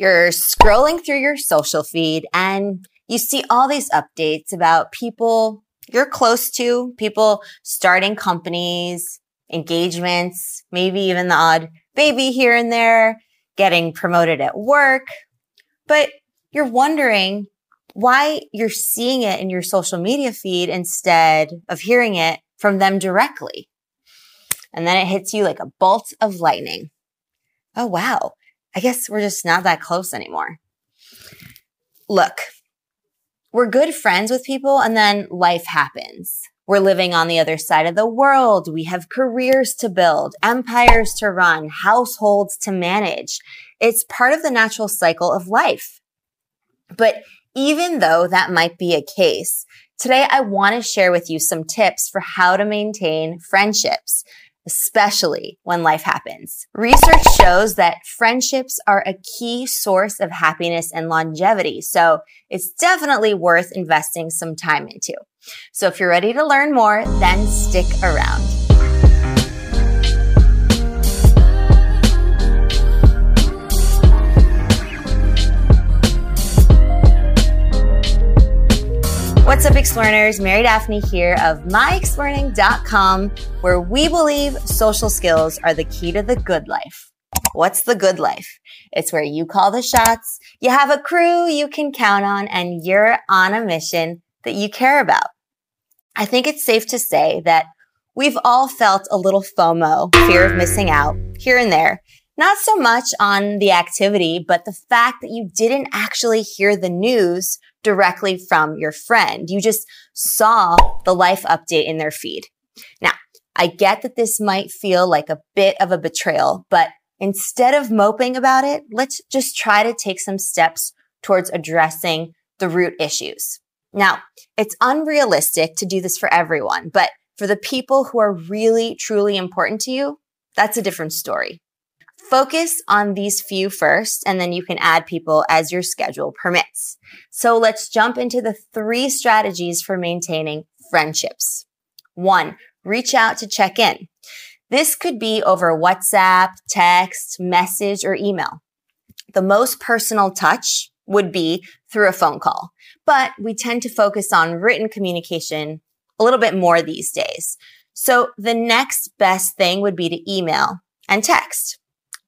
You're scrolling through your social feed and you see all these updates about people you're close to, people starting companies, engagements, maybe even the odd baby here and there, getting promoted at work. But you're wondering why you're seeing it in your social media feed instead of hearing it from them directly. And then it hits you like a bolt of lightning. Oh, wow. I guess we're just not that close anymore. Look, we're good friends with people and then life happens. We're living on the other side of the world. We have careers to build, empires to run, households to manage. It's part of the natural cycle of life. But even though that might be a case, today I want to share with you some tips for how to maintain friendships, especially when life happens. Research shows that friendships are a key source of happiness and longevity, so it's definitely worth investing some time into. So if you're ready to learn more, then stick around. What's up, X-Learners? Mary Daphne here of myexploring.com, where we believe social skills are the key to the good life. What's the good life? It's where you call the shots, you have a crew you can count on, and you're on a mission that you care about. I think it's safe to say that we've all felt a little FOMO, fear of missing out, here and there. Not so much on the activity, but the fact that you didn't actually hear the news directly from your friend. You just saw the life update in their feed. Now, I get that this might feel like a bit of a betrayal, but instead of moping about it, let's just try to take some steps towards addressing the root issues. Now, it's unrealistic to do this for everyone, but for the people who are really, truly important to you, that's a different story. Focus on these few first, and then you can add people as your schedule permits. So let's jump into the 3 strategies for maintaining friendships. 1, reach out to check in. This could be over WhatsApp, text, message, or email. The most personal touch would be through a phone call, but we tend to focus on written communication a little bit more these days. So the next best thing would be to email and text.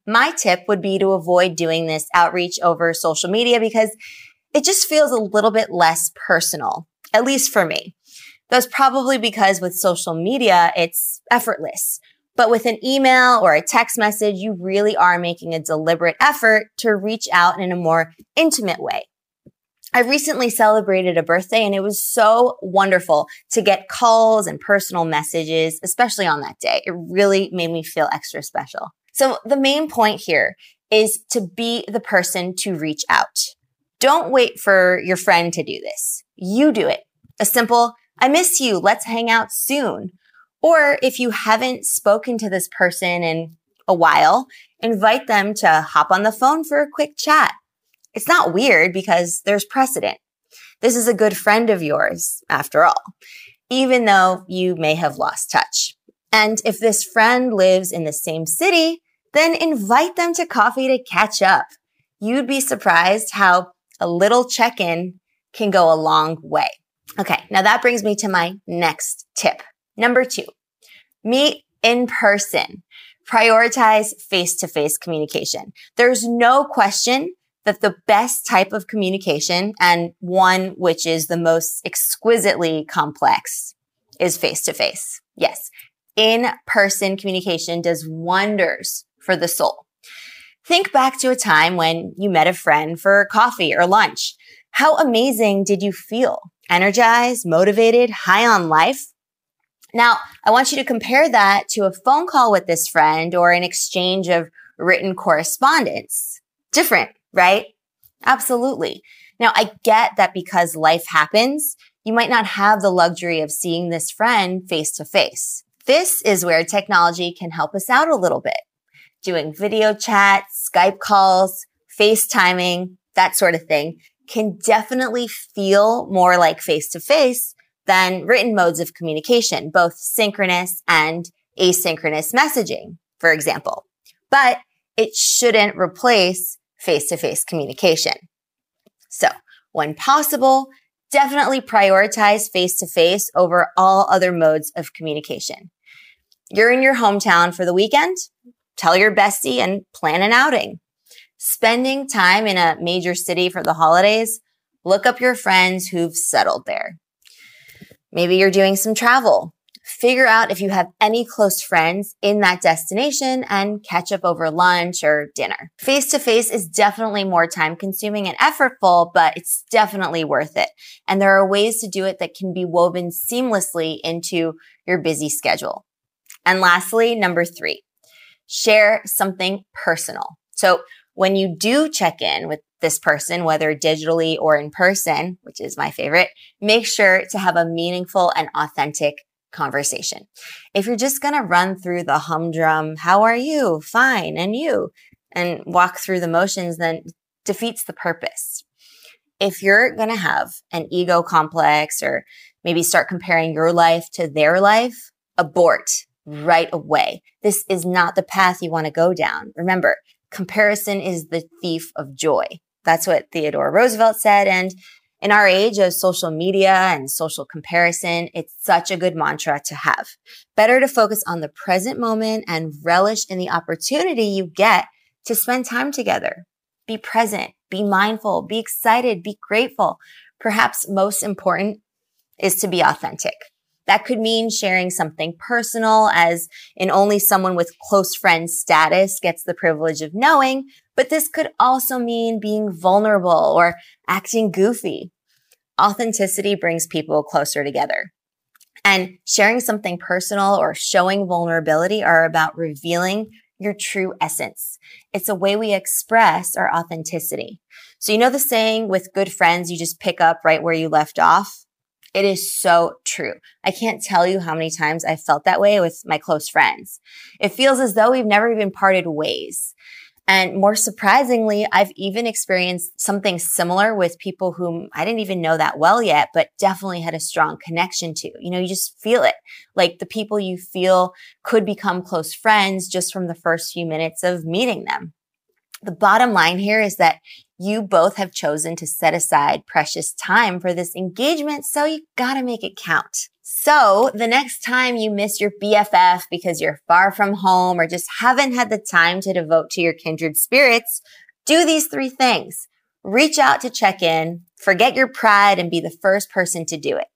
My tip would be to avoid doing this outreach over social media because it just feels a little bit less personal, at least for me. That's probably because with social media, it's effortless. But with an email or a text message, you really are making a deliberate effort to reach out in a more intimate way. I recently celebrated a birthday and it was so wonderful to get calls and personal messages, especially on that day. It really made me feel extra special. So the main point here is to be the person to reach out. Don't wait for your friend to do this. You do it. A simple, I miss you, let's hang out soon. Or if you haven't spoken to this person in a while, invite them to hop on the phone for a quick chat. It's not weird because there's precedent. This is a good friend of yours, after all, even though you may have lost touch. And if this friend lives in the same city, then invite them to coffee to catch up. You'd be surprised how a little check-in can go a long way. Okay, now that brings me to my next tip. Number 2, meet in person. Prioritize face-to-face communication. There's no question that the best type of communication, and one which is the most exquisitely complex, is face-to-face. Yes, in-person communication does wonders for the soul. Think back to a time when you met a friend for coffee or lunch. How amazing did you feel? Energized, motivated, high on life? Now, I want you to compare that to a phone call with this friend or an exchange of written correspondence. Different, right? Absolutely. Now, I get that because life happens, you might not have the luxury of seeing this friend face to face. This is where technology can help us out a little bit. Doing video chats, Skype calls, FaceTiming, that sort of thing can definitely feel more like face to face than written modes of communication, both synchronous and asynchronous messaging, for example. But it shouldn't replace face-to-face communication. So, when possible, definitely prioritize face-to-face over all other modes of communication. You're in your hometown for the weekend, tell your bestie and plan an outing. Spending time in a major city for the holidays, look up your friends who've settled there. Maybe you're doing some travel. Figure out if you have any close friends in that destination and catch up over lunch or dinner. Face-to-face is definitely more time-consuming and effortful, but it's definitely worth it. And there are ways to do it that can be woven seamlessly into your busy schedule. And lastly, number 3, share something personal. So when you do check in with this person, whether digitally or in person, which is my favorite, make sure to have a meaningful and authentic conversation. If you're just going to run through the humdrum, how are you? Fine. And you? And walk through the motions, then it defeats the purpose. If you're going to have an ego complex or maybe start comparing your life to their life, abort right away. This is not the path you want to go down. Remember, comparison is the thief of joy. That's what Theodore Roosevelt said. And in our age of social media and social comparison, it's such a good mantra to have. Better to focus on the present moment and relish in the opportunity you get to spend time together. Be present, be mindful, be excited, be grateful. Perhaps most important is to be authentic. That could mean sharing something personal, as in only someone with close friend status gets the privilege of knowing, but this could also mean being vulnerable or acting goofy. Authenticity brings people closer together. And sharing something personal or showing vulnerability are about revealing your true essence. It's a way we express our authenticity. So you know the saying, with good friends, you just pick up right where you left off? It is so true. I can't tell you how many times I felt that way with my close friends. It feels as though we've never even parted ways. And more surprisingly, I've even experienced something similar with people whom I didn't even know that well yet, but definitely had a strong connection to. You know, you just feel it. Like the people you feel could become close friends just from the first few minutes of meeting them. The bottom line here is that you both have chosen to set aside precious time for this engagement, so you gotta make it count. So the next time you miss your BFF because you're far from home or just haven't had the time to devote to your kindred spirits, do these 3 things. Reach out to check in, forget your pride and be the first person to do it.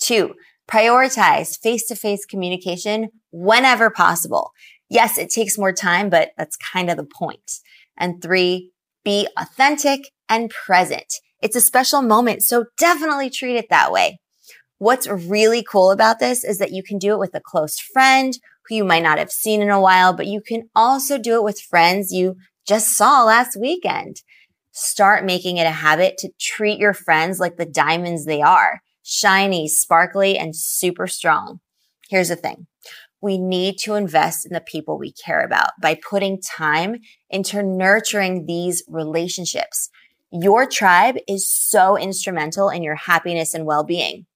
2, prioritize face-to-face communication whenever possible. Yes, it takes more time, but that's kind of the point. And 3, be authentic and present. It's a special moment, so definitely treat it that way. What's really cool about this is that you can do it with a close friend who you might not have seen in a while, but you can also do it with friends you just saw last weekend. Start making it a habit to treat your friends like the diamonds they are, shiny, sparkly, and super strong. Here's the thing. We need to invest in the people we care about by putting time into nurturing these relationships. Your tribe is so instrumental in your happiness and well-being.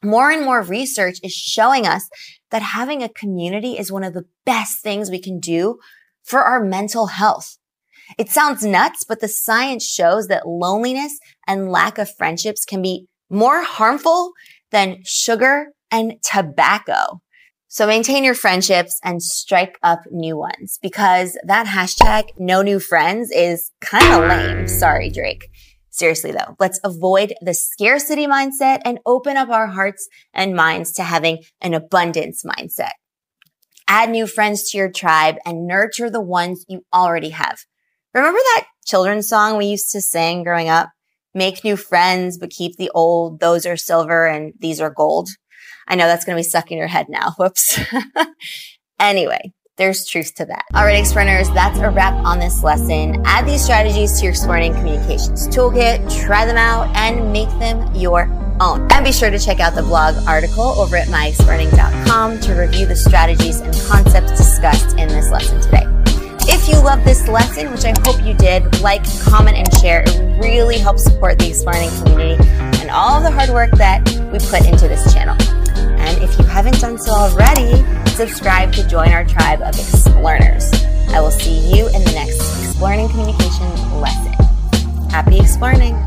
More and more research is showing us that having a community is one of the best things we can do for our mental health. It sounds nuts, but the science shows that loneliness and lack of friendships can be more harmful than sugar and tobacco. So maintain your friendships and strike up new ones, because that hashtag no new friends is kind of lame. Sorry, Drake. Seriously though, let's avoid the scarcity mindset and open up our hearts and minds to having an abundance mindset. Add new friends to your tribe and nurture the ones you already have. Remember that children's song we used to sing growing up? Make new friends, but keep the old. Those are silver and these are gold. I know that's going to be stuck in your head now. Whoops. Anyway, there's truth to that. All right, X-Learners, that's a wrap on this lesson. Add these strategies to your Exploring Communications Toolkit, try them out, and make them your own. And be sure to check out the blog article over at myexploring.com to review the strategies and concepts discussed in this lesson today. If you love this lesson, which I hope you did, like, comment, and share. It really helps support the Exploring community and all the hard work that we put into this channel. And if you haven't done so already, subscribe to join our tribe of X-Learners. I will see you in the next lesson. Exploring Communication lesson. Happy exploring!